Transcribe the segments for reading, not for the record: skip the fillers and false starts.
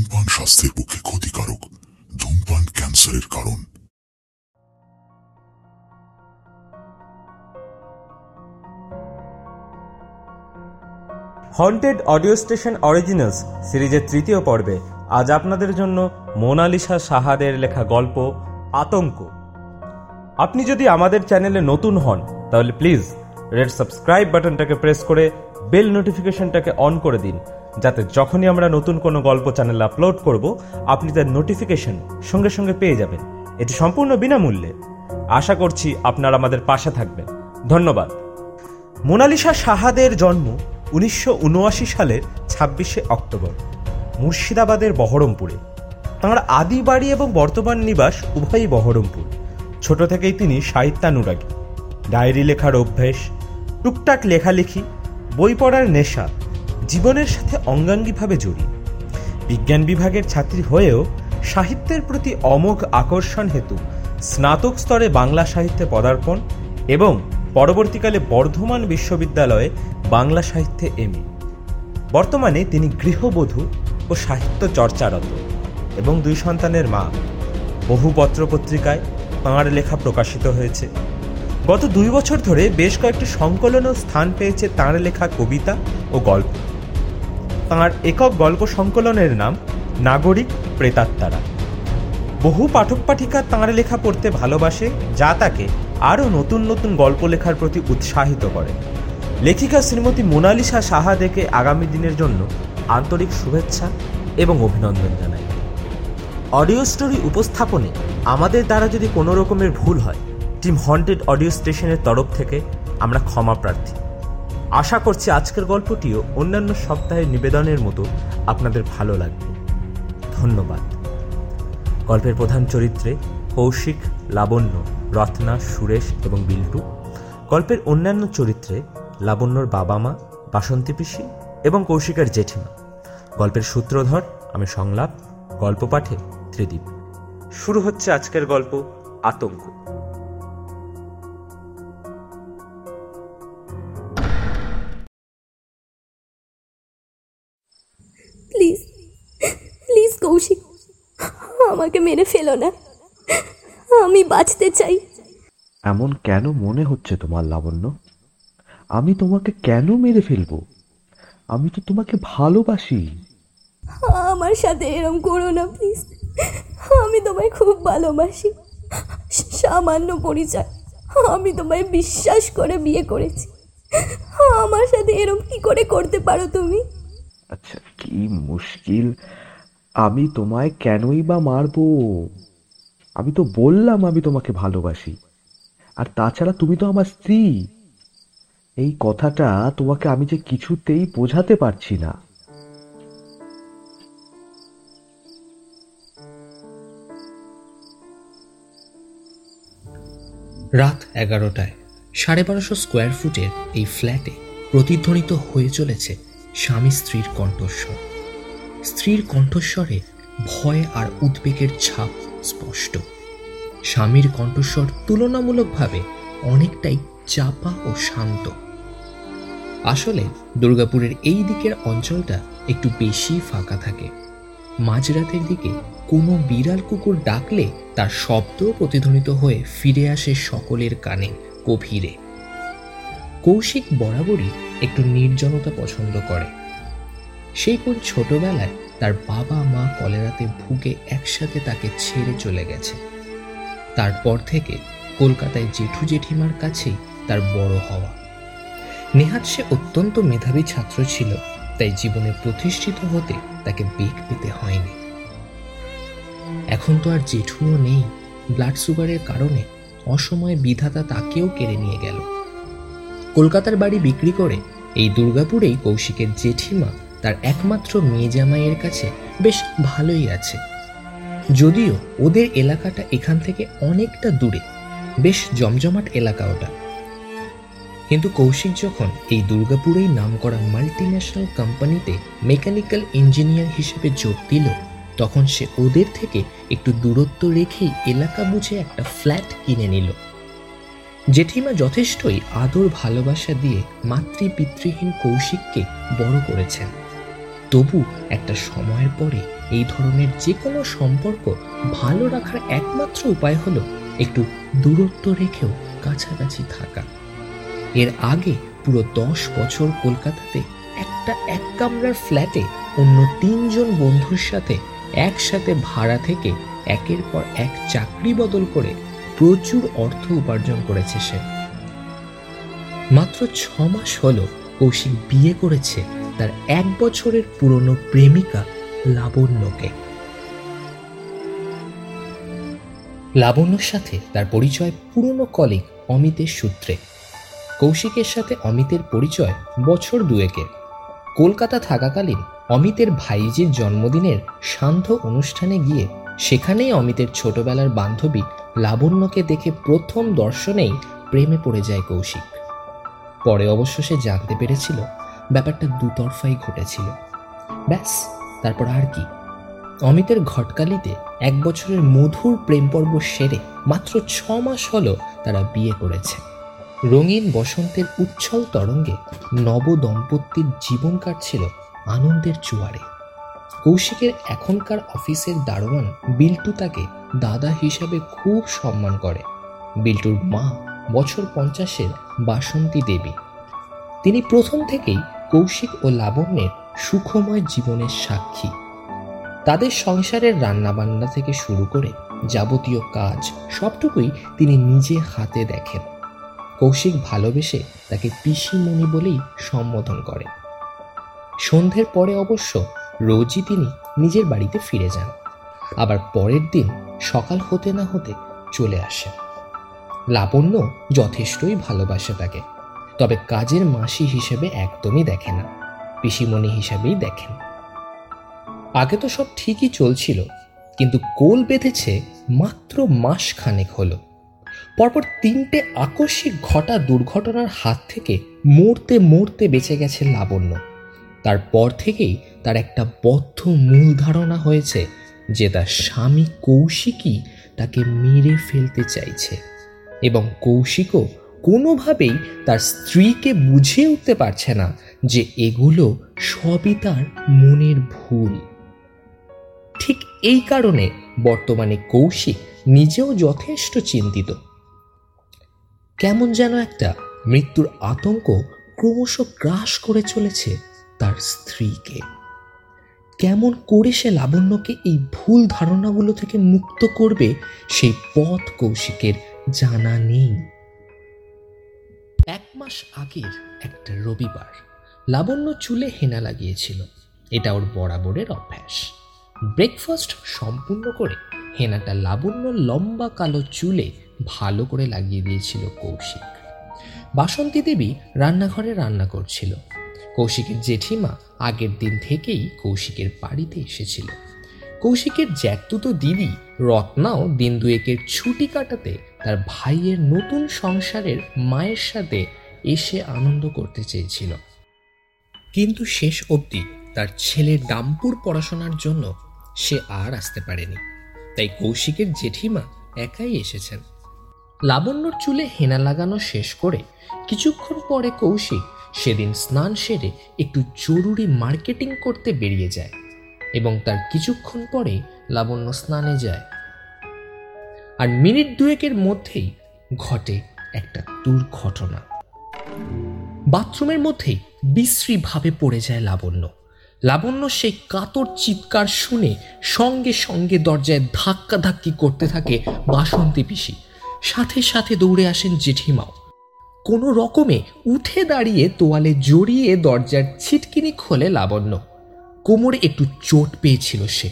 ধূমপান স্বাস্থ্যের পক্ষে ক্ষতিকারক। ধূমপান ক্যান্সারের কারণ। হন্টেড অডিও স্টেশন অরিজিনালস সিরিজের তৃতীয় পর্বে আজ আপনাদের জন্য মোনালিসা সাহাদের লেখা গল্প আতঙ্ক। আপনি যদি আমাদের চ্যানেলে নতুন হন তাহলে প্লিজ রেড সাবস্ক্রাইব বাটনটাকে প্রেস করে বেল নোটিফিকেশনটাকে অন করে দিন, যাতে যখনই আমরা নতুন কোনো গল্প চ্যানেলে আপলোড করব আপনি তার নোটিফিকেশন সঙ্গে সঙ্গে পেয়ে যাবেন। এটি সম্পূর্ণ বিনামূল্যে। আশা করছি আপনারা আমাদের পাশে থাকবেন। ধন্যবাদ। মোনালিসা সাহাদের জন্ম 1979 সালের 26শে অক্টোবর মুর্শিদাবাদের বহরমপুরে। তাঁর আদি বাড়ি এবং বর্তমান নিবাস উভয়ই বহরমপুর। ছোট থেকেই তিনি সাহিত্যানুরাগী। ডায়েরি লেখার অভ্যেস, টুকটাক লেখালেখি, বই পড়ার নেশা জীবনের সাথে অঙ্গাঙ্গিভাবে জড়িত। বিজ্ঞান বিভাগের ছাত্রী হয়েও সাহিত্যের প্রতি অমোঘ আকর্ষণ হেতু স্নাতক স্তরে বাংলা সাহিত্যে পদার্পণ এবং পরবর্তীকালে বর্ধমান বিশ্ববিদ্যালয়ে বাংলা সাহিত্যে এমএ। বর্তমানে তিনি গৃহবধূ ও সাহিত্য চর্চারত এবং দুই সন্তানের মা। বহু পত্রপত্রিকায় তাঁর লেখা প্রকাশিত হয়েছে। গত 2 বছর ধরে বেশ কয়েকটি সংকলনও স্থান পেয়েছে তাঁর লেখা কবিতা ও গল্প। তাঁর একক গল্প সংকলনের নাম নাগরিক প্রেতাত্মারা। বহু পাঠক পাঠিকা তাঁর লেখা পড়তে ভালোবাসে, যা তাকে আরও নতুন নতুন গল্প লেখার প্রতি উৎসাহিত করে। লেখিকা শ্রীমতী মোনালিসা সাহা থেকে আগামী দিনের জন্য আন্তরিক শুভেচ্ছা এবং অভিনন্দন জানাই। অডিও স্টোরি উপস্থাপনে আমাদের দ্বারা যদি কোনো রকমের ভুল হয়, টিম হন্টেড অডিও স্টেশনের তরফ থেকে আমরা ক্ষমা প্রার্থী। আশা করছি আজকের গল্পটিও অন্যান্য সপ্তাহের নিবেদনের মতো আপনাদের ভালো লাগবে। ধন্যবাদ। গল্পের প্রধান চরিত্রে কৌশিক, লাবণ্য, রত্না, সুরেশ এবং বিল্টু। গল্পের অন্যান্য চরিত্রে লাবণ্যর বাবা মা, বাসন্তী পিসি এবং কৌশিকের জেঠিমা। গল্পের সূত্রধর আমি সংলাপ, গল্প পাঠে ত্রিদীপ। শুরু হচ্ছে আজকের গল্প আতঙ্ক। প্লিজ প্লিজ কৌশিক, আমাকে মেরে ফেলো না, আমি বাঁচতে চাই। এমন কেন মনে হচ্ছে তোমার লাবণ্য? আমি তোমাকে কেন মেরে ফেলবো? আমি তো তোমাকে ভালোবাসি। আমার সাথে এরকম করো না প্লিজ, আমি তোমায় খুব ভালোবাসি। সামান্য পরিচয়, আমি তোমায় বিশ্বাস করে বিয়ে করেছি। আমার সাথে এরকম কি করে করতে পারো তুমি? আচ্ছা, কি মুশকিল। আমি তোমায় কেনই বা মারবো? আমি তো বললাম আমি তোমাকে ভালোবাসি। আর তাছাড়া তুমি তো আমার স্ত্রী। এই কথাটা তোমাকে আমি যে কিছুতেই বোঝাতে পারছি না। রাত 11টায় 1250 স্কোয়ার ফুটের এই ফ্ল্যাটে প্রতিধ্বনিত হয়ে চলেছে স্বামী স্ত্রীর কণ্ঠস্বর। স্ত্রীর কণ্ঠস্বরে ভয় আর উদ্বেগের ছাপ স্পষ্ট। স্বামীর কণ্ঠস্বর তুলনামূলকভাবে অনেকটাই চাপা ও শান্ত। আসলে দুর্গাপুরের এই দিকের অঞ্চলটা একটু বেশি ফাঁকা থাকে। মাঝরাতের দিকে কোনো বিড়াল কুকুর ডাকলে তার শব্দ প্রতিধ্বনিত হয়ে ফিরে আসে সকলের কানে গভীরে। কৌশিক বরাবরই একটু নির্জনতা পছন্দ করে। সেই কোন ছোটবেলায় তার বাবা মা কলেরাতে ভুগে একসাথে তাকে ছেড়ে চলে গেছে। তারপর থেকে কলকাতায় জেঠু জেঠিমার কাছেই তার বড় হওয়া। নেহাত সে অত্যন্ত মেধাবী ছাত্র ছিল, তাই জীবনে প্রতিষ্ঠিত হতে তাকে বেগ পেতে হয়নি। এখন তো আর জেঠুও নেই। ব্লাড সুগারের কারণে অসময়ে বিধাতা তাকেও কেড়ে নিয়ে গেল। কলকাতার বাড়ি বিক্রি করে এই দুর্গাপুরেই কৌশিকের জেঠিমা তার একমাত্র মেয়ে জামাইয়ের কাছে বেশ ভালোই আছে। যদিও ওদের এলাকাটা এখান থেকে অনেকটা দূরে, বেশ জমজমাট এলাকা ওটা। কিন্তু কৌশিক যখন এই দুর্গাপুরেই নামকরা মাল্টিন্যাশনাল কোম্পানিতে মেকানিক্যাল ইঞ্জিনিয়ার হিসেবে যোগ দিল, তখন সে ওদের থেকে একটু দূরত্ব রেখেই এলাকা বুঝে একটা ফ্ল্যাট কিনে নিল। জেঠিমা যথেষ্টই আদর ভালোবাসা দিয়ে মাতৃ পিতৃহীন কৌশিককে বড় করেছেন। তবু একটা সময়ের পরে এই ধরনের যে কোনো সম্পর্ক ভালো রাখার একমাত্র উপায় হলো একটু দূরত্ব রেখেও কাছাকাছি থাকা। এর আগে পুরো 10 বছর কলকাতাতে একটা এক কামরার ফ্ল্যাটে অন্য 3 জন বন্ধুর সাথে একসাথে ভাড়া থেকে একের পর এক চাকরি বদল করে প্রচুর অর্থ উপার্জন করেছে সে। মাত্র 6 মাস হলো কৌশিক বিয়ে করেছে তার 1 বছরের পুরনো প্রেমিকা লাবণ্যকে। লাবণ্যর সাথে তার পরিচয় পুরনো কলিগ অমিতের সূত্রে। কৌশিকের সাথে অমিতের পরিচয় বছর 2-1 কলকাতা থাকাকালীন অমিতের ভাইজির জন্মদিনের সান্ধ্য অনুষ্ঠানে গিয়ে সেখানেই অমিতের ছোটবেলার বান্ধবী লাবণ্যকে দেখে প্রথম দর্শনেই প্রেমে পড়ে যায় কৌশিক। পরে অবশ্য সে জানতে পেরেছিল ব্যাপারটা দুতরফাই ঘটেছিল। ব্যাস, তারপর আর কি। অমিতের ঘটকালিতে 1 বছরের মধুর প্রেমপর্ব সেরে মাত্র 6 মাস হলো তারা বিয়ে করেছে। রঙিন বসন্তের উচ্ছল তরঙ্গে নবদম্পতির জীবন কাটছিল আনন্দের জোয়ারে। কৌশিকের এখনকার অফিসের দারোয়ান বিল্টু তাকে দাদা হিসাবে খুব সম্মান করে। বিল্টুর মা বছর 50-এর বাসন্তী দেবী। তিনি প্রথম থেকেই কৌশিক ও লাবণ্যের সুখময় জীবনের সাক্ষী। তাদের সংসারের রান্নাবান্না থেকে শুরু করে যাবতীয় কাজ সবটুকুই তিনি নিজে হাতে দেখেন। কৌশিক ভালোবেসে তাকে পিসিমণি বলেই সম্বোধন করে। সন্ধ্যের পরে অবশ্য রোজই তিনি নিজের বাড়িতে ফিরে যান, আবার পরের দিন সকাল হতে না হতে চলে আসেন। লাবণ্য যথেষ্টই ভালোবাসে তাকে, তবে কাজের মাসি হিসেবে একদমই দেখে না, পিসিমণি হিসেবেই দেখেন। আগে তো সব ঠিকই চলছিল, কিন্তু কোল বেঁধেছে মাত্র মাসখানেক হলো। পরপর 3টে আকস্মিক ঘটা দুর্ঘটনার হাত থেকে মরতে মরতে বেঁচে গেছে লাবণ্য। তারপর থেকেই তার একটা বদ্ধ মূল ধারণা হয়েছে যে তার স্বামী কৌশিকই তাকে মেরে ফেলতে চাইছে, এবং কৌশিকও কোনোভাবেই তার স্ত্রীকে বুঝিয়ে উঠতে পারছে না যে এগুলো সবই তার মনের ভুল। ঠিক এই কারণে বর্তমানে কৌশিক নিজেও যথেষ্ট চিন্তিত। কেমন যেন একটা মৃত্যুর আতঙ্ক ক্রমশ গ্রাস করে চলেছে তার স্ত্রীকে। কেমন করে সে লাবণ্যকে এই ভুল ধারণাগুলো থেকে মুক্ত করবে সেই পথ কৌশিকের জানা নেই। 1 মাস আগের একটা রবিবার লাবণ্য চুলে হেনা লাগিয়েছিল। এটা ওর বরাবরের অভ্যাস। ব্রেকফাস্ট সম্পূর্ণ করে হেনাটা লাবণ্য লম্বা কালো চুলে ভালো করে লাগিয়ে দিয়েছিল কৌশিক। বাসন্তী দেবী রান্নাঘরে রান্না করছিল। কৌশিকের জেঠিমা আগের দিন থেকেই কৌশিকের বাড়িতে এসেছিল। কৌশিকের জ্যাঠতুতো দিদি রত্নাও দিন 2-1 ছুটি কাটাতে তার ভাইয়ের নতুন সংসারের মায়ের সাথে এসে আনন্দ করতে চেয়েছিল, কিন্তু শেষ অবধি তার ছেলে ডাম্পুর পড়াশোনার জন্য সে আর আসতে পারেনি। তাই কৌশিকের জেঠিমা একাই এসেছেন। লাবণ্যর চুলে হেনা লাগানো শেষ করে কিছুক্ষণ পরে কৌশিক সেদিন স্নান সেরে একটু জরুরি মার্কেটিং করতে বেরিয়ে যায়, এবং তার কিছুক্ষণ পরে লাবণ্য স্নানে যায়। আর মিনিট 2-1 মধ্যেই ঘটে একটা দুর্ঘটনা। বাথরুমের মধ্যেই বিশ্রীভাবে পড়ে যায় লাবণ্য। লাবণ্য সেই কাতর চিৎকার শুনে সঙ্গে সঙ্গে দরজায় ধাক্কাধাক্কি করতে থাকে বাসন্তী পিসি। সাথে সাথে দৌড়ে আসেন জেঠিমাও। কোনো রকমে উঠে দাঁড়িয়ে তোয়ালে জড়িয়ে দরজার ছিটকিনি খোলে লাবণ্য। কোমরে একটু চোট পেয়েছিল সে,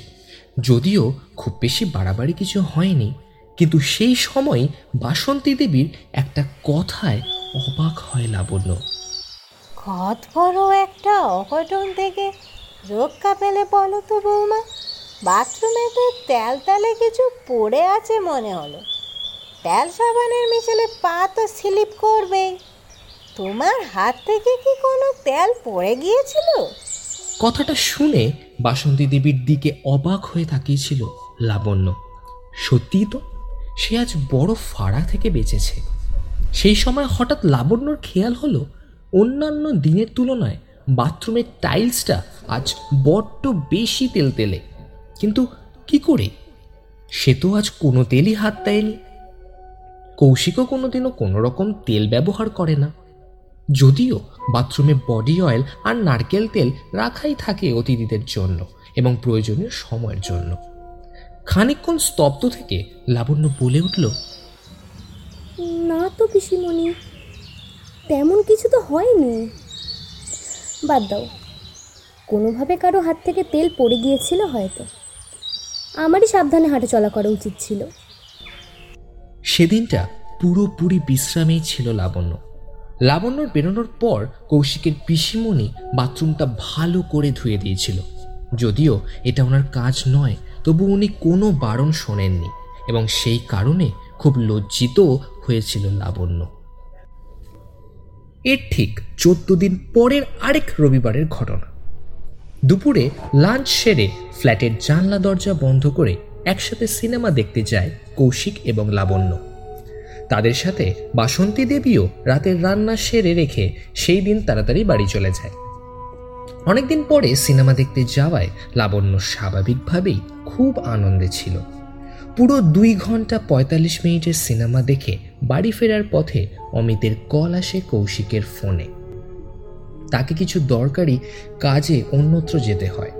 যদিও খুব বেশি বাড়াবাড়ি কিছু হয়নি, কিন্তু সেই সময় বাসন্তী দেবীর একটা কথায় অবাক হয় লাবণ্য। কত বড় একটা অঘটন থেকে রক্ষা পেলে বলো তো বৌমা। বাথরুমে তো তেল তালে কিছু পড়ে আছে মনে হলো। তেল সাবানের মিশেলে পা তো স্লিপ করবেই। তোমার হাত থেকে কি কোনো তেল পড়ে গিয়েছিল? কথাটা শুনে বাসন্তী দেবীর দিকে অবাক হয়ে তাকিয়েছিল লাবণ্য। সত্যিই তো, সে আজ বড় ফাড়া থেকে বেঁচেছে। সেই সময় হঠাৎ লাবণ্যর খেয়াল হলো অন্যান্য দিনের তুলনায় বাথরুমের টাইলসটা আজ বড্ড বেশি তেলতেলে, কিন্তু কি করে? সে তো আজ কোনো তেলই হাত দেয়নি। কৌশিকও কোনোদিনও কোনোরকম তেল ব্যবহার করে না, যদিও বাথরুমে বডি অয়েল আর নারকেল তেল রাখাই থাকে অতিথিদের জন্য এবং প্রয়োজনীয় সময়ের জন্য। খানিকক্ষণ স্তব্ধ থেকে লাবণ্য বলে উঠল, না তো পিসিমণি, তেমন কিছু তো হয়নি। বাদ দাও, কোনোভাবে কারো হাত থেকে তেল পড়ে গিয়েছিল হয়তো। আমারই সাবধানে হাঁটা চলা করা উচিত ছিল। সেদিনটা পুরোপুরি বিশ্রামেই ছিল লাবণ্য। লাবণ্যর বেরোনোর পর কৌশিকের পিসিমণি বাথরুমটা ভালো করে ধুয়ে দিয়েছিল। যদিও এটা ওনার কাজ নয়, তবু উনি কোনো বারণ শোনেননি এবং সেই কারণে খুব লজ্জিত হয়েছিল লাবণ্য। এর ঠিক 14 দিন পরের আরেক রবিবারের ঘটনা। দুপুরে লাঞ্চ সেরে ফ্ল্যাটের জানলা দরজা বন্ধ করে একসাথে সিনেমা দেখতে যায় কৌশিক এবং লাবণ্য। তাদের সাথে বাসন্তী দেবীও রাতের রান্না সেরে রেখে সেই দিন তাড়াতাড়ি বাড়ি চলে যায়। অনেকদিন পরে সিনেমা দেখতে যাওয়ায় লাবণ্য স্বাভাবিকভাবেই খুব আনন্দে ছিল। পুরো 2 ঘন্টা 45 মিনিটের সিনেমা দেখে বাড়ি ফেরার পথে অমিতের কল আসে কৌশিকের ফোনে। তাকে কিছু দরকারি কাজে অন্যত্র যেতে হয়,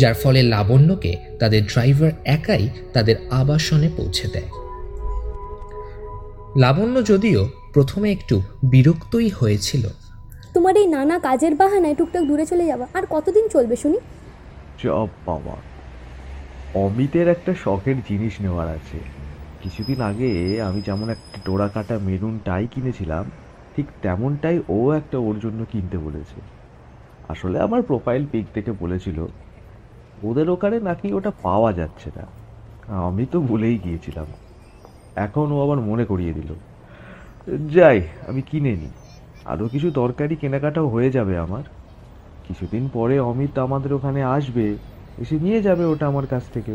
যার ফলে লাবণ্যকে তাদের ড্রাইভার একাই তাদের আবাসনে পৌঁছে দেয়। লাবণ্য যদিও প্রথমে একটু বিরক্তই হয়েছিল। তোমার এই নানা কাজের বাহানায় টুকটাক দূরে চলে যাবা আর কতদিন চলবে শুনি? চপ বাবা, অমিতের একটা শখের জিনিস নেওয়ার আছে। কিছুদিন আগে আমি যেমন একটা ডোরা কাটা মেরুন টাই কিনেছিলাম, ঠিক তেমনটাই ও একটা ওর জন্য কিনতে বলেছে। আসলে আমার প্রোফাইল পিক দেখে বলেছিল ওদের ওখানে নাকি ওটা পাওয়া যাচ্ছে না। আমি তো ভুলেই গিয়েছিলাম, এখন ও আবার মনে করিয়ে দিল। যাই, আমি কিনে নিই, আরও কিছু দরকারি কেনাকাটাও হয়ে যাবে আমার। কিছুদিন পরে অমিত আমাদের ওখানে আসবে, এসে নিয়ে যাবে ওটা আমার কাছ থেকে।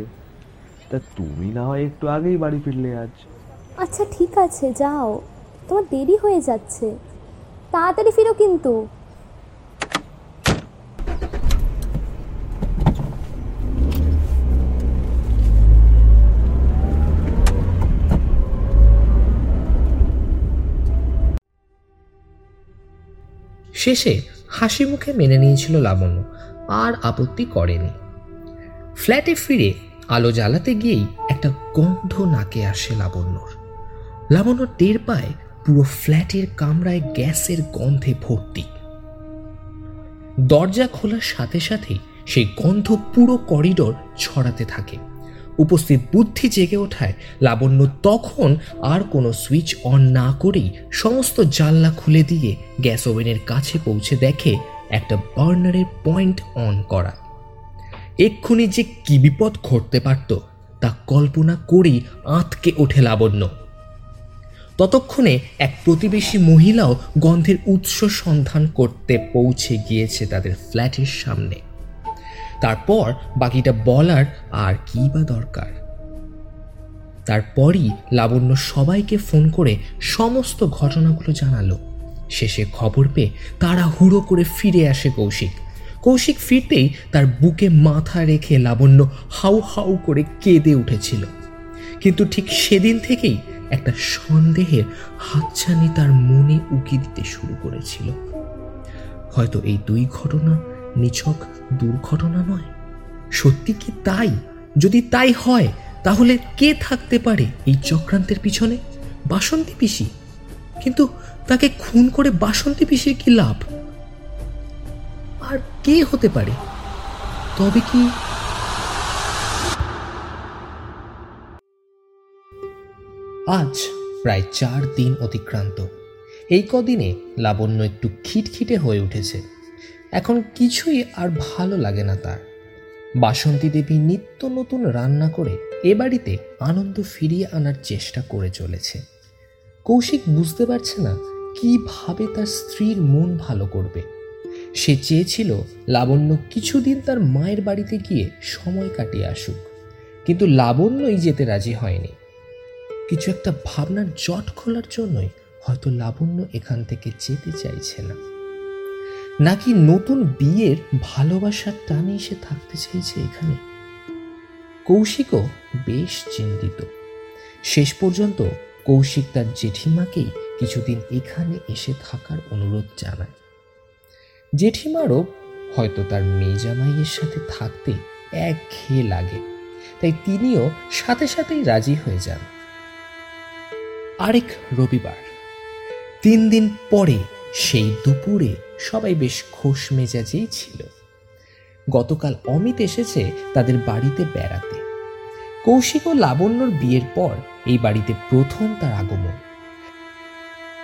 তা তুমি না হয় একটু আগেই বাড়ি ফিরলে আজ। আচ্ছা ঠিক আছে, যাও, তোমার দেরি হয়ে যাচ্ছে, তাড়াতাড়ি ফিরো কিন্তু। শেষে হাসি মুখে মেনে নিয়েছিল লাবণ্য, আর আপত্তি করেনি। ফ্ল্যাটে ফিরে আলো জ্বালাতে গিয়েই একটা গন্ধ নাকে আসে লাবণ্যর। লাবণ্য টের পায় পুরো ফ্ল্যাটের কামরায় গ্যাসের গন্ধে ভর্তি। দরজা খোলার সাথে সাথেই সেই গন্ধ পুরো করিডোর ছড়াতে থাকে। উপস্থিত বুদ্ধি জেগে ওঠায় লাবণ্য তখন আর কোনো সুইচ অন না করেই সমস্ত জানলা খুলে দিয়ে গ্যাস ওভেনের কাছে পৌঁছে দেখে একটা বার্নারের পয়েন্ট অন করা। এক্ষুনি যে কী বিপদ ঘটতে পারত তা কল্পনা করেই আঁতকে ওঠে লাবণ্য। ততক্ষণে এক প্রতিবেশী মহিলাও গন্ধের উৎস সন্ধান করতে পৌঁছে গিয়েছে তাদের ফ্ল্যাটের সামনে। তারপর বাকিটা বলার আর কি বা দরকার। তারপরই লাবণ্য সবাইকে ফোন করে সমস্ত ঘটনাগুলো জানালো। শেষে খবর পেয়ে তাড়াহুড়ো করে ফিরে আসে কৌশিক। কৌশিক ফিরতেই তার বুকে মাথা রেখে লাবণ্য হাউ হাউ করে কেঁদে উঠেছিল, কিন্তু ঠিক সেদিন থেকেই একটা সন্দেহের হাতছানি তার মনে উকি দিতে শুরু করেছিল। হয়তো এই 2 ঘটনা নিছক দুর্ঘটনা নয়। সত্যি কি তাই? যদি তাই হয়, তাহলে কে থাকতে পারে এই চক্রান্তের পিছনে? বাসন্তী পিসি? কিন্তু তাকে খুন করে বাসন্তী পিসির কি লাভ? আর কে হতে পারে? তবে কি? আজ প্রায় 4 দিন অতিক্রান্ত। এই কদিনে লাবণ্য একটু খিটখিটে হয়ে উঠেছে। এখন কিছুই আর ভালো লাগে না তার। বাসন্তী দেবী নিত্য নতুন রান্না করে এ বাড়িতে আনন্দ ফিরিয়ে আনার চেষ্টা করে চলেছে। কৌশিক বুঝতে পারছে না কিভাবে তার স্ত্রীর মন ভালো করবে। সে চেয়েছিল লাবণ্য কিছুদিন তার মায়ের বাড়িতে গিয়ে সময় কাটিয়ে আসুক, কিন্তু লাবণ্যই যেতে রাজি হয়নি। কিছু একটা ভাবনার জট খোলার জন্যই হয়তো লাবণ্য এখান থেকে যেতে চাইছে না। নাকি নতুন বিয়ের ভালোবাসার টানে এসে থাকতে চেয়েছে এখানে? কৌশিকও বেশ চিন্তিত। শেষ পর্যন্ত কৌশিক তার জেঠিমাকেই কিছুদিন এখানে এসে থাকার অনুরোধ জানায়। জেঠিমারও হয়তো তার মেয়ে জামাইয়ের সাথে থাকতে একঘেয়ে লাগে, তাই তিনিও সাথে সাথেই রাজি হয়ে যান। আরেক রবিবার, 3 দিন পরে সেই দুপুরে সবাই বেশ খোশ মেজাজেই ছিল। গতকাল অমিত এসেছে তাদের বাড়িতে বেড়াতে। কৌশিক ও লাবণ্যর বিয়ের পর এই বাড়িতে প্রথম তার আগমন।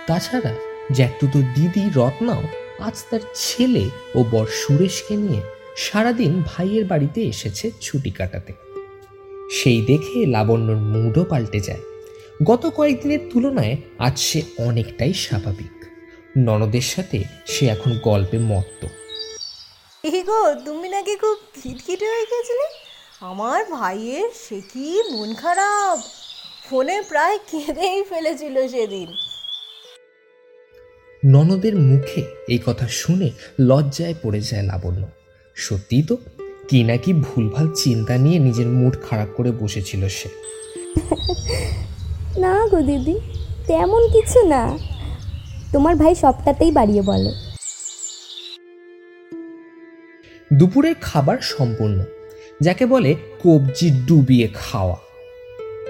তাছাড়া জ্যাঠতুতো দিদি রত্নাও আজ তার ছেলে ও বর সুরেশকে নিয়ে সারাদিন ভাইয়ের বাড়িতে এসেছে ছুটি কাটাতে। সেই দেখে লাবণ্যর মুডও পাল্টে যায়। গত কয়েকদিনের তুলনায় আজ সে অনেকটাই স্বাভাবিক। ননদের সাথে সে এখন গল্পে মত্ত। এই গো, তুমি নাকি খুব খিটখিটে হয়ে গেছিলে? আমার ভাইয়ের সে কি মন খারাপ, ফোনে প্রায় কেঁদেই ফেলেছিল সেদিন। ননদের মুখে এই কথা শুনে লজ্জায় পড়ে যায় লাবণ্য। সত্যি তো, কি না কি ভুলভাল চিন্তা নিয়ে নিজের মুড খারাপ করে বসেছিল সে। না গো দিদি, তেমন কিছু না, তোমার ভাই সবটাতেই বাড়িয়ে বলে। দুপুরের খাবার সম্পূর্ণ, যাকে বলে কবজি ডুবিয়ে খাওয়া।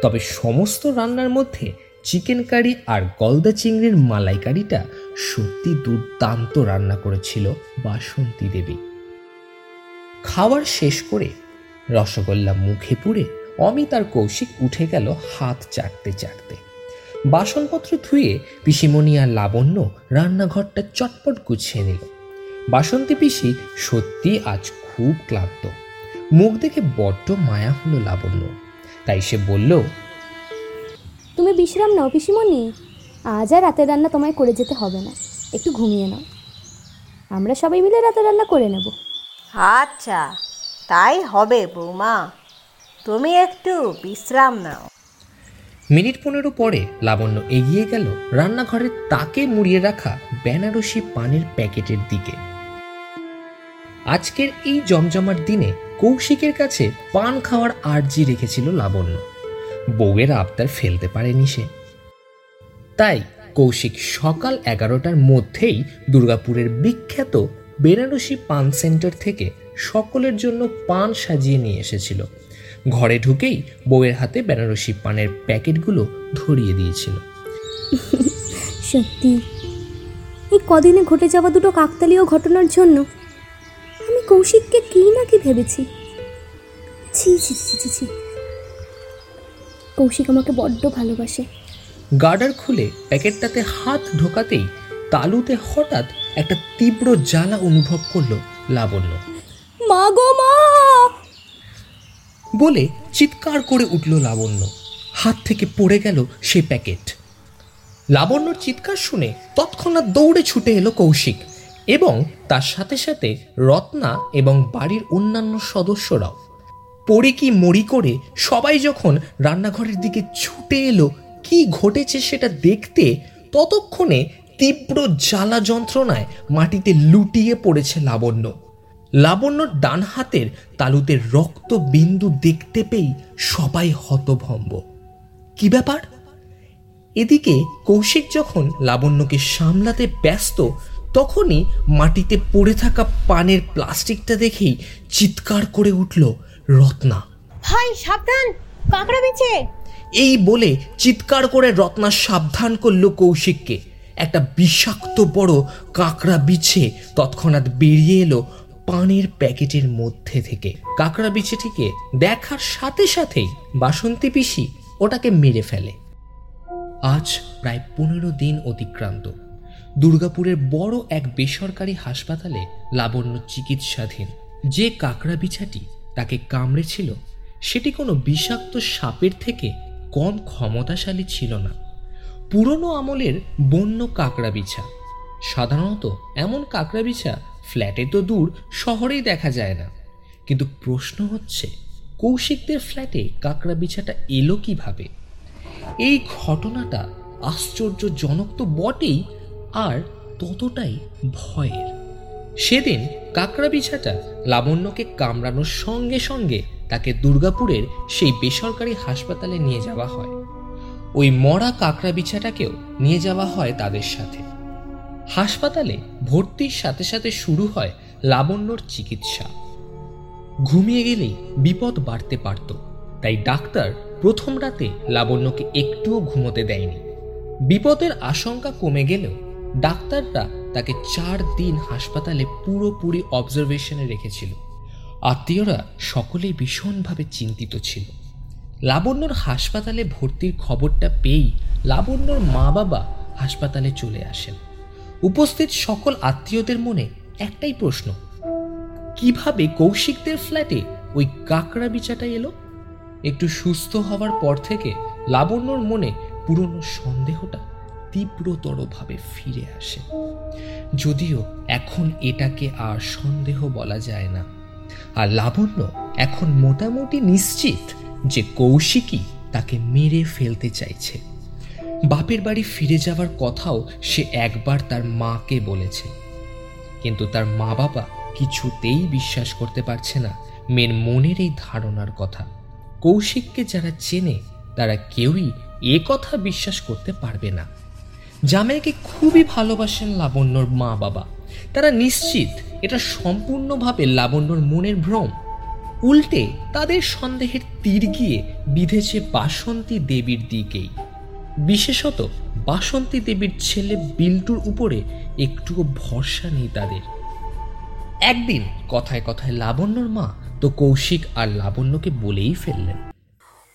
তবে সমস্ত রান্নার মধ্যে চিকেন কারি আর গলদা চিংড়ির মালাইকারিটা সত্যি দুর্দান্ত রান্না করেছিল বাসন্তী দেবী। খাবার শেষ করে রসগোল্লা মুখে পুড়ে অমিত আর কৌশিক উঠে গেল হাত চাটতে চাটতে। বাসনপত্র ধুয়ে পিসিমণি আর লাবণ্য রান্নাঘরটা চটপট গুছিয়ে নিল। বাসন্তী পিসি সত্যি আজ খুব ক্লান্ত। মুখ দেখে বড্ড মায়া হলো লাবণ্য, তাই সে বলল, তুমি বিশ্রাম নাও পিসিমণি, আজ আর রাতের রান্না তোমায় করে যেতে হবে না, একটু ঘুমিয়ে নাও, আমরা সবাই মিলে রাতের রান্না করে নেব। আচ্ছা, তাই হবে বৌমা, তুমি একটু বিশ্রাম নাও। মিনিট 15 পরে লাবণ্য এগিয়ে গেল রান্নাঘরের তাকে মুড়িয়ে রাখা বেনারসি পানের প্যাকেটের দিকে। আজকের এই জমজমার দিনে কৌশিকের কাছে পান খাওয়ার আর্জি রেখেছিল লাবণ্য। বউয়ের আবদার ফেলতে পারেনি সে, তাই কৌশিক সকাল 11টার মধ্যেই দুর্গাপুরের বিখ্যাত বেনারসি পান সেন্টার থেকে সকলের জন্য পান সাজিয়ে নিয়ে এসেছিল। ঘরে ঢুকেই বউয়ের হাতে বেনারসি পানের প্যাকেটগুলো ধরিয়ে দিয়েছিল। সত্যি এই কদিনে ঘটে যাওয়া দুটো কাকতালীয় ঘটনার জন্য আমি কৌশিককে কি না কি ভেবেছি। ছি ছি ছি ছি, কৌশিক আমাকে বড্ড ভালোবাসে। গার্ডার খুলে প্যাকেটটাতে হাত ঢোকাতেই তালুতে হঠাৎ একটা তীব্র জ্বালা অনুভব করলো লাবণ্য। মা গো মা বলে চিৎকার করে উঠল লাবণ্য। হাত থেকে পড়ে গেল সে প্যাকেট। লাবণ্যর চিৎকার শুনে তৎক্ষণাৎ দৌড়ে ছুটে এলো কৌশিক এবং তার সাথে সাথে রত্না এবং বাড়ির অন্যান্য সদস্যরাও। পড়ে কি মরি করে সবাই যখন রান্নাঘরের দিকে ছুটে এলো কি ঘটেছে সেটা দেখতে, ততক্ষণে তীব্র জ্বালা যন্ত্রণায় মাটিতে লুটিয়ে পড়েছে লাবণ্য। লাবণ্যর ডান হাতের তালুতে রক্ত বিন্দু দেখতে পেয়ে সবাই হতভম্ব। কি ব্যাপার? এদিকে কৌশিক যখন লাবণ্যকে সামলাতে ব্যস্ত, তখনই মাটিতে পড়ে থাকা পানের প্লাস্টিকটা দেখেই চিৎকার করে উঠল রত্না। ভাই সাবধান, কাঁকড়া বেঁচে! এই বলে চিৎকার করে রত্না সাবধান করল কৌশিককে। একটা বিষাক্ত বড় কাঁকড়া বিছে তৎক্ষণাৎ বেরিয়ে এলো পানের প্যাকেটের মধ্যে থেকে। কাঁকড়া বিছেটিকে দেখার সাথে সাথেই বাসন্তী পিসি ওটাকে মেরে ফেলে। আজ প্রায় 15 দিন অতিক্রান্ত। দুর্গাপুরের বড় এক বেসরকারি হাসপাতালে লাবণ্য চিকিৎসাধীন। যে কাঁকড়া বিছাটি তাকে কামড়েছিল সেটি কোনো বিষাক্ত সাপের থেকে কম ক্ষমতাশালী ছিল না। পুরনো আমলের বন্য কাঁকড়া বিছা। সাধারণত এমন কাঁকড়া বিছা ফ্ল্যাটে তো দূর, শহরেই দেখা যায় না। কিন্তু প্রশ্ন হচ্ছে, কৌশিকদের ফ্ল্যাটে কাঁকড়া বিছাটা এলো কিভাবে? এই ঘটনাটা আশ্চর্যজনক তো বটেই, আর ততটাই ভয়ের। সেদিন কাকড়াবিছাটা লাবণ্যকে কামড়ানোর সঙ্গে সঙ্গে তাকে দুর্গাপুরের সেই বেসরকারি হাসপাতালে নিয়ে যাওয়া হয়। ওই মরা কাকড়াবিছাটাকেও নিয়ে যাওয়া হয় তাদের সাথে। হাসপাতালে ভর্তির সাথে সাথে শুরু হয় লাবণ্যর চিকিৎসা। ঘুমিয়ে গেলেই বিপদ বাড়তে পারত, তাই ডাক্তার প্রথম রাতে লাবণ্যকে একটুও ঘুমোতে দেয়নি। বিপদের আশঙ্কা কমে গেলেও ডাক্তাররা তাকে 4 দিন হাসপাতালে পুরোপুরি অবজারভেশনে রেখেছিল। আত্মীয়রা সকলেই ভীষণভাবে চিন্তিত ছিল। লাবণ্যর হাসপাতালে ভর্তির খবরটা পেয়েই লাবণ্যর মা বাবা হাসপাতালে চলে আসেন। উপস্থিত সকল আত্মীয়দের মনে একটাই প্রশ্ন, কিভাবে কৌশিকদের ফ্ল্যাটে ওই কাকড়াবিছাটা এলো? একটু সুস্থ হওয়ার পর থেকে লাবণ্যর মনে পুরনো সন্দেহটা তীব্রতরভাবে ফিরে আসে, যদিও এখন এটাকে আর সন্দেহ বলা যায় না। আর লাবণ্য এখন মোটামুটি নিশ্চিত যে কৌশিকই তাকে মেরে ফেলতে চাইছে। বাপের বাড়ি ফিরে যাওয়ার কথাও সে একবার তার মাকে বলেছে, কিন্তু তার মা বাবা কিছুতেই বিশ্বাস করতে পারছে না মেয়ের মনের এই ধারণার কথা। কৌশিককে যারা চেনে তারা কেউই এ কথা বিশ্বাস করতে পারবে না। জামাইকে খুবই ভালোবাসেন লাবণ্যর মা বাবা, তারা নিশ্চিত এটা সম্পূর্ণভাবে লাবণ্যর মনের ভ্রম। উল্টে তাদের সন্দেহের তীর গিয়ে বিঁধেছে বাসন্তী দেবীর দিকেই, বিশেষত বাসন্তী দেবীর ছেলে বিল্টুর উপরে একটুও ভরসা নেই তাদের। একদিন কথায় কথায় লাবণ্যর মা তো কৌশিক আর লাবণ্যকে বলেই ফেললেন,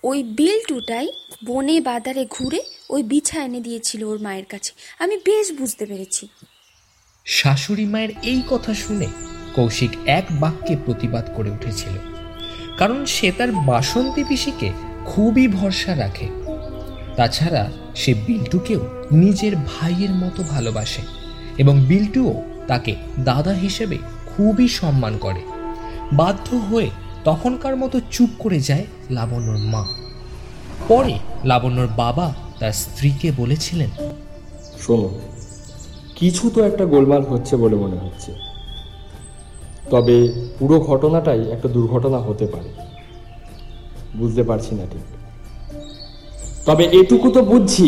ওই বিল্টুটাই বনে বাদারে ঘুরে ওই বিছা এনে দিয়েছিল ওর মায়ের কাছে, আমি বেশ বুঝতে পেরেছি। শাশুড়ি মায়ের এই কথা শুনে কৌশিক এক বাক্যে প্রতিবাদ করে উঠেছিল, কারণ সে তার বাসন্তী পিসিকে খুবই ভরসা রাখে। তাছাড়া সে বিল্টুকেও নিজের ভাইয়ের মতো ভালোবাসে এবং বিল্টুও তাকে দাদা হিসেবে খুবই সম্মান করে। বাধ্য হয়ে তখনকার মতো চুপ করে যায় লাবণ্যর মা। পরে লাবণ্যর বাবা তার স্ত্রীকে বলেছিলেন, শোনো, কিছু তো একটা গোলমাল হচ্ছে বলে মনে হচ্ছে, তবে পুরো ঘটনাটাই একটা দুর্ঘটনা হতে পারে, বুঝতে পারছি না ঠিক। তবে এটুকু তো বুঝছি,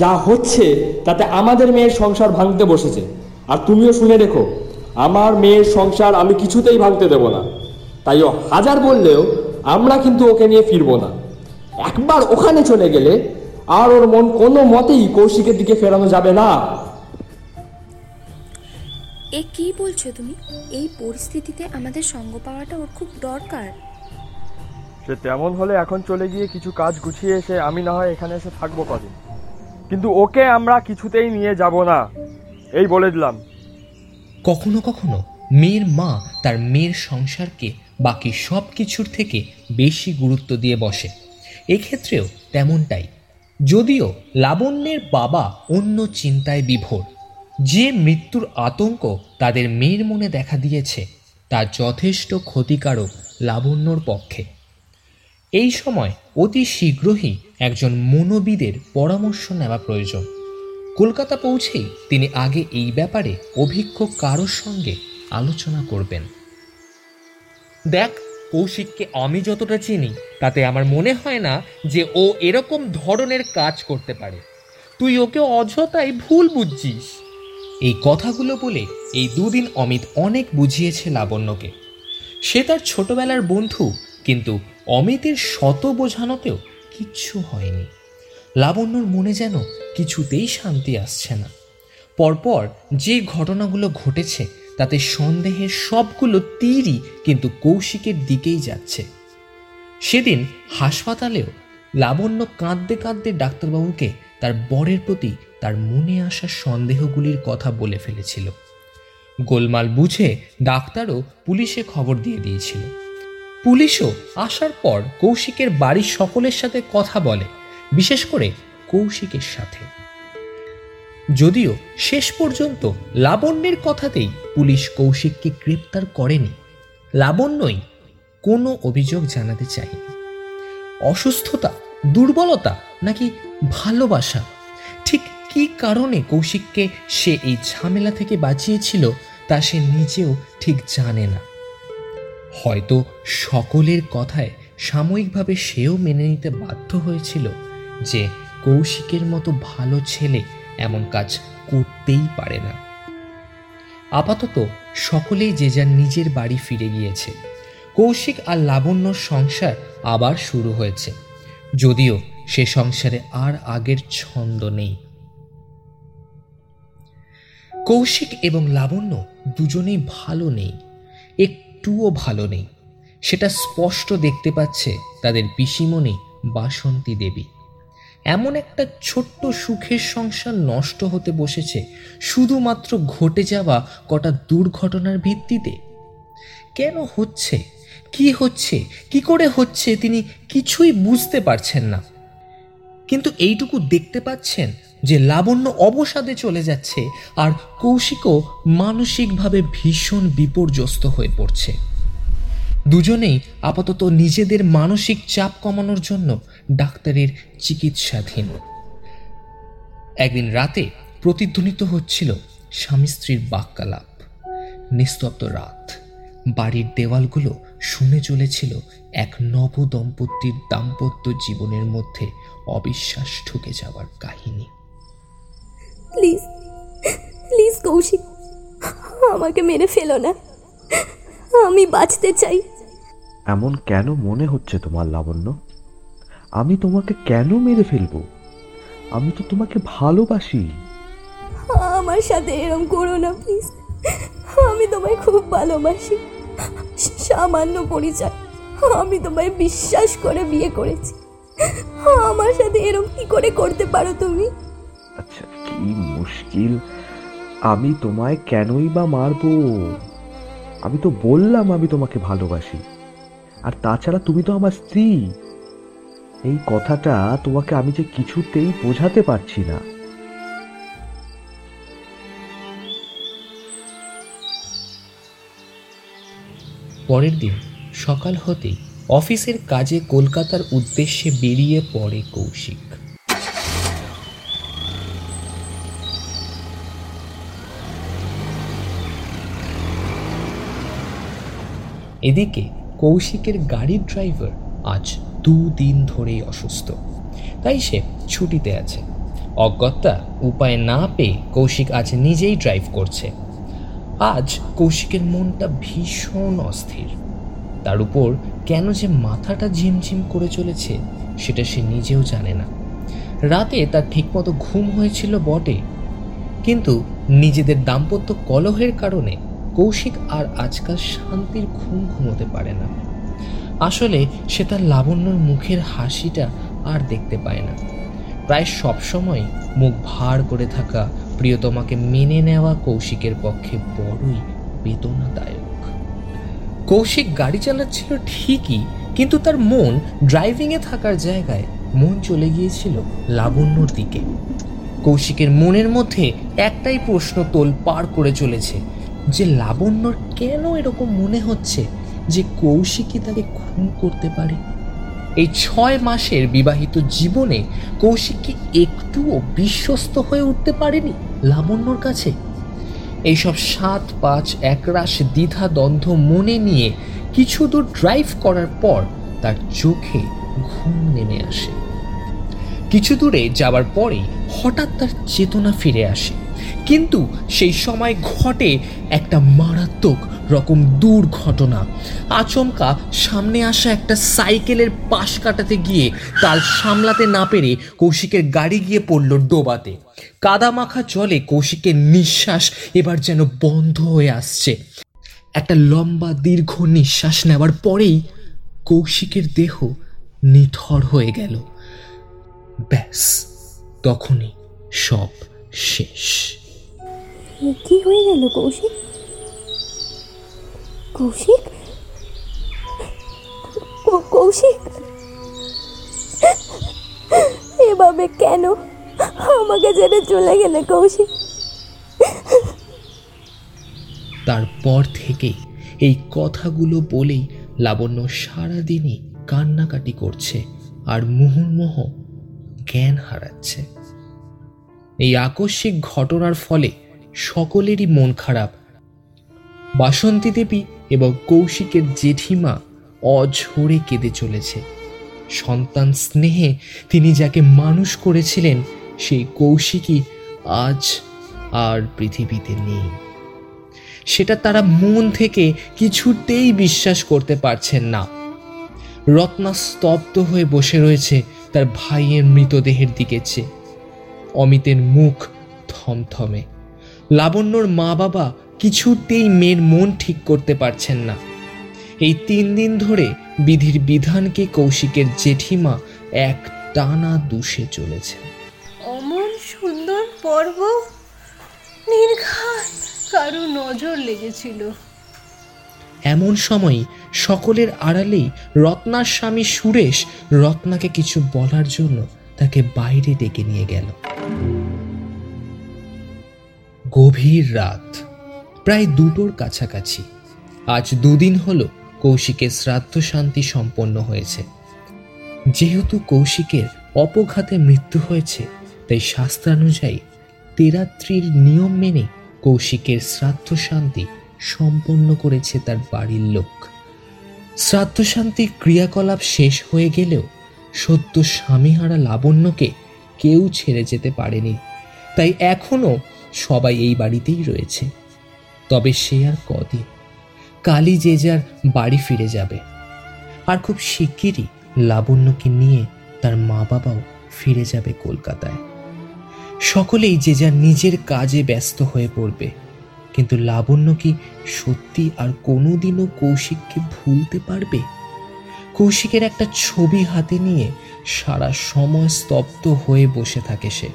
যা হচ্ছে তাতে আমাদের মেয়ের সংসার ভাঙতে বসেছে। আর তুমিও শুনে রেখো, আমার মেয়ের সংসার আমি কিছুতেই ভাঙতে দেব না। তাই ও হাজার বললেও আমরা কিন্তু ওকে নিয়ে ফিরবো না। একবার ওখানে চলে গেলে আর ওর মন কোনো মতেই কৌশিকের দিকে ফেরানো যাবে না। এ কি বলছো তুমি? এই পরিস্থিতিতে আমাদের সঙ্গ পাওয়াটা ওর খুব দরকার। সে তেমন হলে এখন চলে গিয়ে কিছু কাজ গুছিয়ে এসে আমি না হয় এখানে এসে থাকবো কদিন, কিন্তু ওকে আমরা কিছুতেই নিয়ে যাব না, এই বলে দিলাম। কখনো কখনো মেয়ের মা তার মেয়ের সংসারকে বাকি সব কিছুর থেকে বেশি গুরুত্ব দিয়ে বসে, এক্ষেত্রেও তেমনটাই। যদিও লাবণ্যের বাবা অন্য চিন্তায় বিভোর। যে মৃত্যুর আতঙ্ক তাদের মেয়ের মনে দেখা দিয়েছে তা যথেষ্ট ক্ষতিকারক লাবণ্যর পক্ষে। এই সময় অতি শীঘ্রই একজন মনোবিদের পরামর্শ নেওয়া প্রয়োজন। কলকাতা পৌঁছেই তিনি আগে এই ব্যাপারে অভিজ্ঞ কারোর সঙ্গে আলোচনা করবেন। দেখ, কৌশিককে আমি যতটা চিনি তাতে আমার মনে হয় না যে ও এরকম ধরনের কাজ করতে পারে, তুই ওকে অযথাই ভুল বুঝছিস। এই কথাগুলো বলে এই দুদিন অমিত অনেক বুঝিয়েছে লাবণ্যকে। সে তার ছোটবেলার বন্ধু, কিন্তু অমিতের শত বোঝানোতেও কিচ্ছু হয়নি। লাবণ্যর মনে যেন কিছুতেই শান্তি আসছে না। পরপর যে ঘটনাগুলো ঘটেছে তাতে সন্দেহের সবগুলো তীরই কিন্তু কৌশিকের দিকেই যাচ্ছে। সেদিন হাসপাতালেও লাবণ্য কাঁদতে কাঁদতে ডাক্তারবাবুকে তার বরের প্রতি তার মনে আসা সন্দেহগুলির কথা বলে ফেলেছিল। গোলমাল বুঝে ডাক্তারও পুলিশে খবর দিয়ে দিয়েছিল। পুলিশও আসার পর কৌশিকের বাড়ির সকলের সাথে কথা বলে, বিশেষ করে কৌশিকের সাথে। যদিও শেষ পর্যন্ত লাবণ্যের কথাতেই পুলিশ কৌশিককে গ্রেপ্তার করেনি, লাবণ্যই কোনো অভিযোগ জানাতে চায়নি। অসুস্থতা, দুর্বলতা নাকি ভালোবাসা, ঠিক কী কারণে কৌশিককে সে এই ঝামেলা থেকে বাঁচিয়েছিল তা সে নিজেও ঠিক জানে না। হয়তো সকলের কথায় সাময়িকভাবে সেও মেনে নিতে বাধ্য হয়েছিল যে কৌশিকের মতো ভালো ছেলে এমন কাজ করতেই পারে না। আপাতত সকলেই যে যার নিজের বাড়ি ফিরে গিয়েছে। কৌশিক আর লাবণ্যর সংসার আবার শুরু হয়েছে, যদিও সে সংসারে আর আগের ছন্দ নেই। কৌশিক এবং লাবণ্য দুজনেই ভালো নেই, একটুও ভালো নেই। সেটা স্পষ্ট দেখতে পাচ্ছে তাদের পিসিমণি বাসন্তী দেবী। এমন একটা ছোট্ট সুখের সংসার নষ্ট হতে বসেছে শুধুমাত্র ঘটে যাওয়া কটা দুর্ঘটনার ভিত্তিতে। কেন হচ্ছে, কি হচ্ছে, কি করে হচ্ছে তিনি কিছুই বুঝতে পারছেন না, কিন্তু এইটুকু দেখতে পাচ্ছেন যে লাবণ্য অবসাদে চলে যাচ্ছে আর কৌশিকও মানসিকভাবে ভীষণ বিপর্যস্ত হয়ে পড়ছে। দুজনেই আপাতত নিজেদের মানসিক চাপ কমানোর জন্য ডাক্তারের চিকিৎসাধীন। একদিন রাতে প্রতিধ্বনিত হচ্ছিল স্বামী স্ত্রীর বাক্যালাপ। নিস্তব্ধ রাত, বাড়ির দেওয়ালগুলো শুনে চলেছিল এক নবদম্পতির দাম্পত্য জীবনের মধ্যে অবিশ্বাস ঢুকে যাওয়ার কাহিনী। প্লিজ প্লিজ কৌশিক, আমাকে মেরে ফেলো না, আমি বাঁচতে চাই। এমন কেন মনে হচ্ছে তোমার লাবণ্য? আমি তোমাকে কেন মেরে ফেলবো? আমি তো তোমাকে ভালোবাসি। আমার সাথে এরকম করো না প্লিজ, আমি তোমায় খুব ভালোবাসি। সামান্য পরিচয়, আমি তোমায় বিশ্বাস করে বিয়ে করেছি, আমার সাথে এরকম কি করে করতে পারো তুমি? আচ্ছা কি মুশকিল, আমি তোমায় কেনই বা মারবো? আমি তো বললাম আমি তোমাকে ভালোবাসি, আর তাছাড়া তুমি তো আমার স্ত্রী। এই কথাটা তোমাকে আমি যে কিছুতেই বোঝাতে পারছি না। পরের দিন সকাল হতেই অফিসের কাজে কলকাতার উদ্দেশ্যে বেরিয়ে পড়ে কৌশিক। এদিকে কৌশিকের গাড়ির ড্রাইভার আজ 2 দিন ধরেই অসুস্থ, তাই সে ছুটিতে আছে। অগত্যা উপায় না পেয়ে কৌশিক আজ নিজেই ড্রাইভ করছে। আজ কৌশিকের মনটা ভীষণ অস্থির, তার উপর কেন যে মাথাটা ঝিমঝিম করে চলেছে সেটা সে নিজেও জানে না। রাতে তার ঠিকমতো ঘুম হয়েছিল বটে, কিন্তু নিজেদের দাম্পত্য কলহের কারণে কৌশিক আর আজকাল শান্তির ঘুম ঘুমোতে পারে না। আসলে সে তার লাবণ্যর মুখের হাসিটা আর দেখতে পায় না। প্রায় সবসময় মুখ ভার করে থাকা প্রিয়তমাকে মেনে নেওয়া কৌশিকের পক্ষে বড়ই বেদনাদায়ক। কৌশিক গাড়ি চালাচ্ছিল ঠিকই, কিন্তু তার মন ড্রাইভিংয়ে থাকার জায়গায় মন চলে গিয়েছিল লাবণ্যর দিকে। কৌশিকের মনের মধ্যে একটাই প্রশ্ন তোলপাড় করে চলেছে যে লাবণ্যর কেন এরকম মনে হচ্ছে যে কৌশিকই তাকে খুন করতে পারে। এই 6 মাসের বিবাহিত জীবনে কৌশিক কি একটুও বিশ্বস্ত হয়ে উঠতে পারেনি লাবণ্যর কাছে? এইসব 7-5 একরাশ দ্বিধা দ্বন্দ্ব মনে নিয়ে কিছু দূর ড্রাইভ করার পর তার চোখে ঘুম নেমে আসে। কিছু দূরে যাওয়ার পরেই হঠাৎ তার চেতনা ফিরে আসে, কিন্তু সেই সময় ঘটে একটা মারাত্মক রকম দুর্ঘটনা। আচমকা সামনে আসা একটা সাইকেলের পাশ কাটাতে গিয়ে তাল সামলাতে না পেরে কৌশিকের গাড়ি গিয়ে পড়ল ডোবাতে। কাদামাখা জলে কৌশিকের নিঃশ্বাস এবার যেন বন্ধ হয়ে আসছে। একটা লম্বা দীর্ঘ নিঃশ্বাস নেওয়ার পরেই কৌশিকের দেহ নিথর হয়ে গেল। ব্যাস, তখনই সব শেষ। কি হয়ে গেল কৌশিক? কৌশিক, কৌশিক এভাবে কেন আমাকে ছেড়ে চলে গেলে কৌশিক? তারপর থেকে এই কথাগুলো বলেই লাবণ্য সারাদিনই কান্নাকাটি করছে আর মুহুর্মুহ জ্ঞান হারাচ্ছে। এই আকস্মিক ঘটনার ফলে সকলেরই মন খারাপ, বাসন্তী দেবী এবং কৌশিকের জেঠিমা অঝরে কেঁদে চলেছে। সন্তান স্নেহে তিনি যাকে মানুষ করেছিলেন সেই কৌশিকই আজ আর পৃথিবীতে নেই। সেটা তারা মন থেকে কিছুতেই বিশ্বাস করতে পারছেন না। রত্না স্তব্ধ হয়ে বসে রয়েছে তার ভাইয়ের মৃতদেহের দিকে চেয়ে। অমিতের মুখ থমথমে। লাবণ্যর মা বাবা কিছুতেই মেয়ের মন ঠিক করতে পারছেন না। এই 3 দিন ধরে বিধির বিধানকে কৌশিকের জেঠিমা এক টানা দুষে চলেছে। অমন সুন্দর পর্ব নির্ঘাত কারো নজর লেগেছিল। এমন সময় সকলের আড়ালেই রত্নার স্বামী সুরেশ রত্নাকে কিছু বলার জন্য তাকে বাইরে ডেকে নিয়ে গেল। গভীর রাত, প্রায় 2টোর কাছাকাছি। আজ 2 দিন হলো কৌশিকের শ্রাদ্ধ শান্তি সম্পন্ন হয়েছে। যেহেতু কৌশিকের অপঘাতে মৃত্যু হয়েছে, তাই শাস্ত্রানুযায়ী তেরাত্রির নিয়ম মেনে কৌশিকের শ্রাদ্ধ শান্তি সম্পন্ন করেছে তার বাড়ির লোক। শ্রাদ্ধ শান্তির ক্রিয়াকলাপ শেষ হয়ে গেলেও সত্য স্বামীহারা লাবণ্যকে কেউ ছেড়ে যেতে পারেনি, তাই এখনো সবাই এই বাড়িতেই রয়েছে। তবে সে আর কদিন, কালই যে যার বাড়ি ফিরে যাবে। আর খুব শিগগিরই লাবণ্যকে নিয়ে তার মা বাবাও ফিরে যাবে কলকাতায়। সকলেই যে যার নিজের কাজে ব্যস্ত হয়ে পড়বে। কিন্তু লাবণ্য কি সত্যি আর কোনোদিনও কৌশিককে ভুলতে পারবে? কৌশিকের একটা ছবি হাতে নিয়ে সারা সময় স্তব্ধ হয়ে বসে থাকে সে।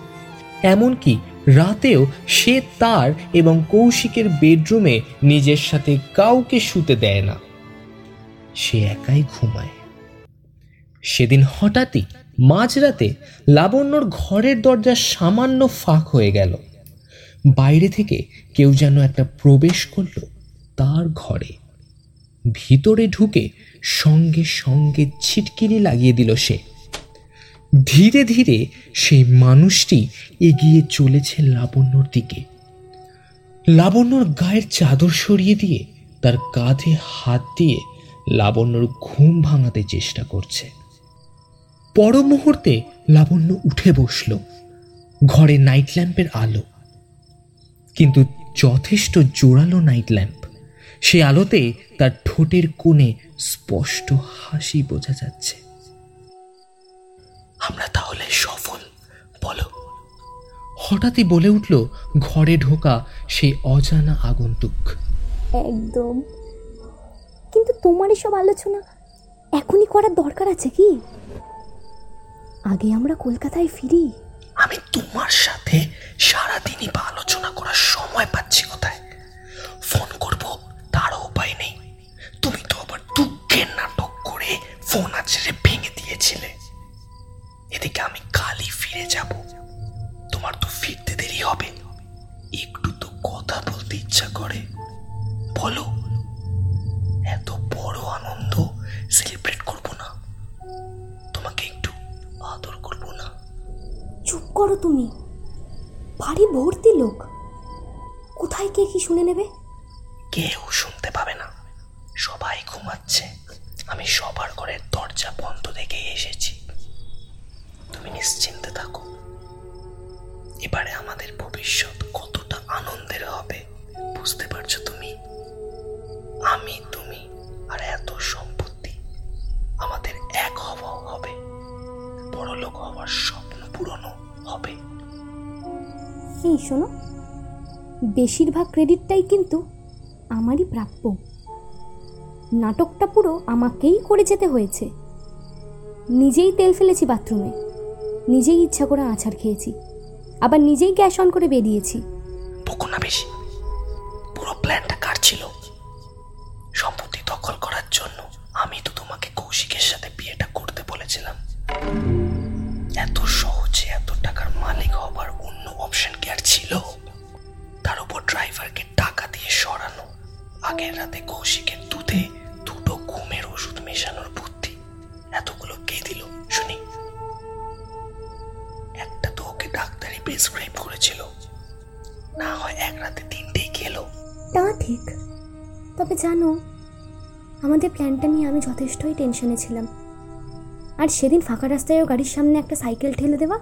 এমনকি রাতেও সে তার এবং কৌশিকের বেডরুমে নিজের সাথে কাউকে শুতে দেয় না, সে একাই ঘুমায়। সেদিন হঠাৎই মাঝরাতে লাবণ্যর ঘরের দরজা সামান্য ফাঁক হয়ে গেল। বাইরে থেকে কেউ যেন একটা প্রবেশ করল তার ঘরে। ভিতরে ঢুকে সঙ্গে সঙ্গে ছিটকিনি লাগিয়ে দিল সে। ধীরে ধীরে সেই মানুষটি এগিয়ে চলেছে লাবণ্যর দিকে। লাবণ্যর গায়ের চাদর সরিয়ে দিয়ে তার কাঁধে হাত দিয়ে লাবণ্যর ঘুম ভাঙাতে চেষ্টা করছে। পর মুহূর্তে লাবণ্য উঠে বসল। ঘরে নাইট ল্যাম্পের আলো, কিন্তু যথেষ্ট জোরালো নাইট ল্যাম্প। সে আলোতে তার ঠোঁটের কোণে স্পষ্ট হাসি বোঝা যাচ্ছে। আমরা তাহলে সফল, বলো? হঠাৎই বলে উঠল ঘরে ঢোকা সেই অজানা আগন্তুক। একদম, কিন্তু তোমার এসব আলোচনা এখনই করার দরকার আছে কি? আগে আমরা কলকাতায় ফিরি। আমি তোমার সাথে সারাদিনই বা আলোচনা করার সময় পাচ্ছি কোথায়? ফোন করব তারও উপায় নেই। তুমি তো আবার দুঃখের নাটক করে ফোন আছড়ে ভেঙে দিয়েছিলে। এদিকে আমি কালই ফিরে যাব, তোমার তো ফিরতে দেরি হবে। একটু তো কথা বলতে ইচ্ছা করে, বলো? এত বড় আনন্দ সেলিব্রেট করবো না? তোমাকে একটু আদর করবো না? চুপ করো তুমি, বাড়ি ভর্তি লোক, কোথায় কে কি শুনে নেবে? কেউ শুনতে পাবে না, সবাই ঘুমাচ্ছে। আমি সবার ঘরের দরজা বন্ধ রেখে এসেছি, তুমি নিশ্চিন্তে থাকো। এবারে আমাদের ভবিষ্যৎ কতটা আনন্দের হবে বুঝতে পারছো তুমি? আমি, তুমি আর এত সম্পত্তি, আমাদের এক হওয়াও হবে, বড়লোক হওয়ার স্বপ্ন পূরণও হবে। এই শোনো, বেশিরভাগ ক্রেডিটটাই কিন্তু আমারই প্রাপ্য। নাটকটা পুরো আমাকেই করে যেতে হয়েছে। নিজেই তেল ফেলেছি বাথরুমে, নিজেই ইচ্ছা করে আছাড় খেয়েছি, আবার নিজেই গ্যাস অন করে বেরিয়েছি। বকো না বেশি। পুরো প্ল্যানটা কার ছিল? সম্পত্তি দখল করার জন্য। আমি তো তোমাকে কৌশিকের সাথে বিয়েটা করতে বলেছিলাম। এত সহজে এত টাকার মালিক হবার অন্য অপশন কি আর ছিল? তার উপর ড্রাইভারকে টাকা দিয়ে সরানো, আগের রাতে কৌশিকের দুধে 2টো ঘুমের ওষুধ মেশানোর বুদ্ধি, এতগুলো কে দিল শুনি? একটা তো ওকে ডাক্তারই প্রেসক্রাইব করেছিল, না হয় এক রাতে 3টেই খেলো। তা ঠিক, তবে জানো, আমাদের প্ল্যানটা নিয়ে আমি যথেষ্টই টেনশনে ছিলাম। আর সেদিন ফাঁকা রাস্তায়ও গাড়ির সামনে একটা সাইকেল ঠেলে দেওয়া,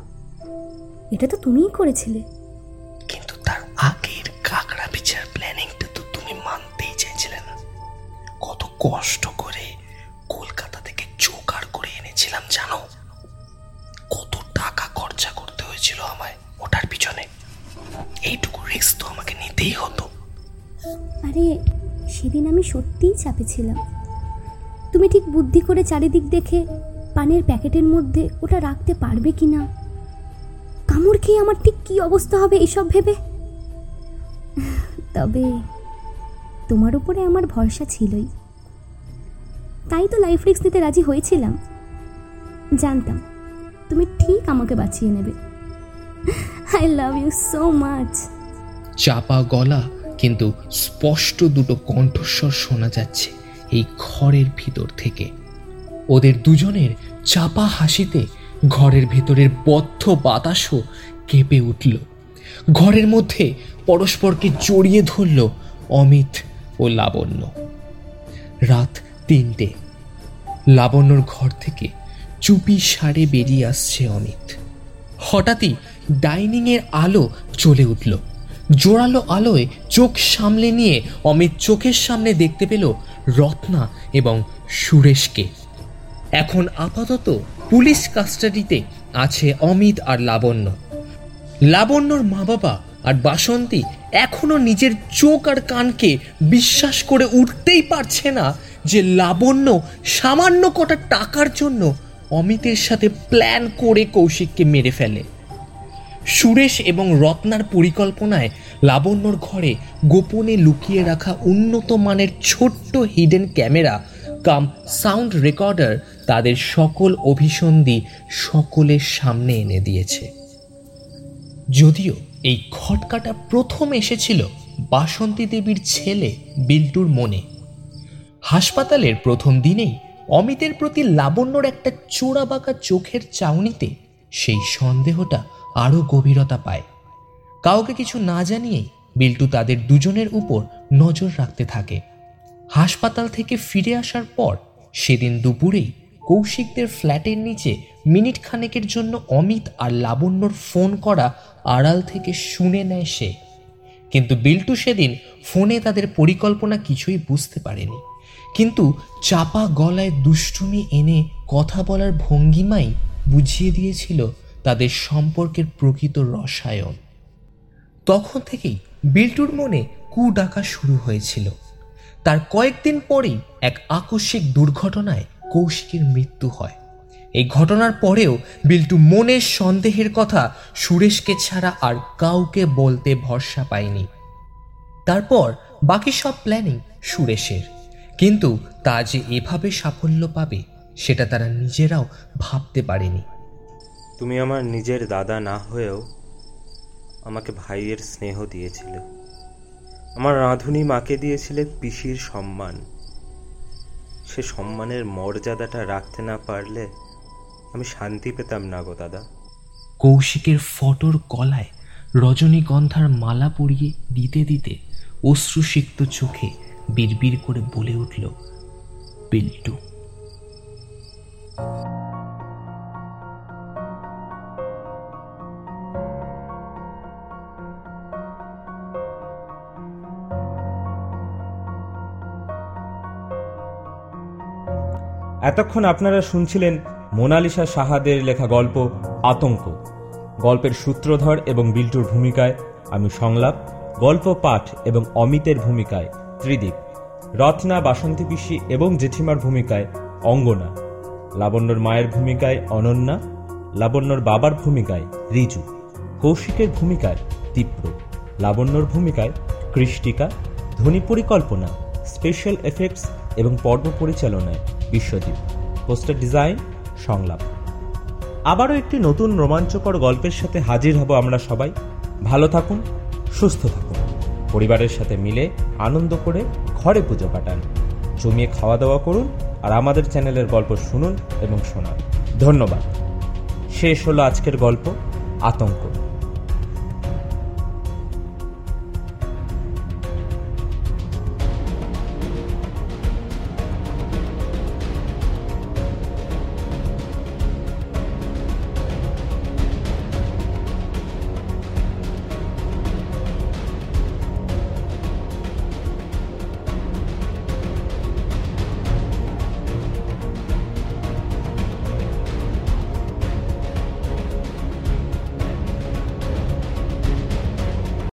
এটা তো তুমিই করেছিলে। কিন্তু তার আগের কাকড়া পিছার প্ল্যানিংটা তো তুমি মানতেই চাইছিলে না। কত কষ্ট করে কলকাতা থেকে জোগাড় করে এনেছিলাম জানো, কত টাকা খরচা করতে হয়েছিল আমায় ওটার পিছনে। এইটুকু রিস্ক তো আমাকে নিতেই হতো। আরে সেদিন আমি সত্যিই চাপে ছিলাম। তুমি ঠিক বুদ্ধি করে চারিদিক দেখে পানের প্যাকেটের মধ্যে ওটা রাখতে পারবে কি না, কামড় খেয়ে আমার ঠিক কী অবস্থা হবে এসব ভেবে। তবে তোমার উপরে আমার ভরসা ছিলই, তাই তো লাইফ রিস্ক নিতে রাজি হয়েছিলাম। জানতাম তুমি ঠিক আমাকে বাঁচিয়ে নেবে। I love you so much. চাপা গলা কিন্তু স্পষ্ট দুটো কণ্ঠস্বর শোনা যাচ্ছে এই ঘরের ভিতর থেকে। ওদের দুজনের চাপা হাসিতে ঘরের ভেতরের বদ্ধ বাতাসও কেঁপে উঠল। ঘরের মধ্যে পরস্পরকে জড়িয়ে ধরল অমিত ও লাবণ্য। রাত 3টে। লাবণ্যর ঘর থেকে চুপি সারে বেরিয়ে আসছে অমিত। হঠাৎই ডাইনিংয়ের আলো চলে উঠল। জোরালো আলোয় চোখ সামলে নিয়ে অমিত চোখের সামনে দেখতে পেল রত্না এবং সুরেশকে। এখন আপাতত পুলিশ কাস্টাডিতে আছে অমিত আর লাবণ্য। লাবণ্যর মা বাবা আর বাসন্তী এখনও নিজের চোখ আর কানকে বিশ্বাস করে উঠতেই পারছে না যে লাবণ্য সামান্য কটা টাকার জন্য অমিতের সাথে প্ল্যান করে কৌশিককে মেরে ফেলে। সুরেশ এবং রত্নার পরিকল্পনায় লাবণ্যর ঘরে গোপনে লুকিয়ে রাখা উন্নত মানের ছোট্ট hidden camera cum sound recorder তাদের সকল অভিসন্ধি সকলের সামনে এনে দিয়েছে। যদিও এই খটকাটা প্রথম এসেছিল বাসন্তী দেবীর ছেলে বিল্টুর মনে। হাসপাতালের প্রথম দিনেই অমিতের প্রতি লাবণ্যর একটা চোরাবাঁকা চোখের চাউনিতে সেই সন্দেহটা আরও গভীরতা পায়। কাউকে কিছু না জানিয়েই বিল্টু তাদের দুজনের উপর নজর রাখতে থাকে। হাসপাতাল থেকে ফিরে আসার পর সেদিন দুপুরেই কৌশিকদের ফ্ল্যাটের নিচে মিনিট খানেকের জন্য অমিত আর লাবণ্যর ফোন করা আড়াল থেকে শুনে নেয় সে। কিন্তু বিল্টু সেদিন ফোনে তাদের পরিকল্পনা কিছুই বুঝতে পারেনি। কিন্তু চাপা গলায় দুষ্টুমি এনে কথা বলার ভঙ্গিমাই বুঝিয়ে দিয়েছিল তাদের সম্পর্কের প্রকৃত রসায়ন। তখন থেকেই বিল্টুর মনে কু ডাকা শুরু হয়েছিল। তার কয়েকদিন পরেই এক আকস্মিক দুর্ঘটনায় কৌশিকের মৃত্যু হয়। এই ঘটনার পরেও বিল্টু মনের সন্দেহের কথা সুরেশকে ছাড়া আর কাউকে বলতে ভরসা পায়নি। তারপর বাকি সব প্ল্যানিং সুরেশের, কিন্তু তা যে এভাবে সাফল্য পাবে সেটা তারা নিজেরাও ভাবতে পারেনি। তুমি আমার নিজের দাদা না হয়েও আমাকে ভাইয়ের স্নেহ দিয়েছিলে, আমার রাঁধুনি মাকে দিয়েছিলে পিসির সম্মান। সে সম্মানের মর্যাদাটা রাখতে না পারলে আমি শান্তি পেতাম না গো দাদা। কৌশিকের ফটোর গলায় রজনীগন্ধার মালা পরিয়ে দিতে দিতে অশ্রুসিক্ত চোখে বিড়বিড় করে বলে উঠল বিল্টু। এতক্ষণ আপনারা শুনছিলেন মোনালিসা সাহাদের লেখা গল্প আতঙ্ক। গল্পের সূত্রধর এবং বিল্টুর ভূমিকায় আমি সংলাপ, গল্প পাঠ এবং অমিতের ভূমিকায় ত্রিদীপ, রত্না, বাসন্তী পিসি এবং জেঠিমার ভূমিকায় অঙ্গনা, লাবণ্যর মায়ের ভূমিকায় অনন্যা, লাবণ্যর বাবার ভূমিকায় রিজু, কৌশিকের ভূমিকায় তীব্র, লাবণ্যর ভূমিকায় কৃষ্টিকা, ধ্বনি পরিকল্পনা, স্পেশাল এফেক্টস এবং পর্ব পরিচালনায় বিশ্বদীপ, পোস্টার ডিজাইন সংলাপ। আবারও একটি নতুন রোমাঞ্চকর গল্পের সাথে হাজির হব আমরা সবাই। ভালো থাকুন, সুস্থ থাকুন, পরিবারের সাথে মিলে আনন্দ করে ঘরে পুজো কাটান, জমিয়ে খাওয়া দাওয়া করুন আর আমাদের চ্যানেলের গল্প শুনুন এবং শোনান। ধন্যবাদ। শেষ হলো আজকের গল্প আতঙ্ক।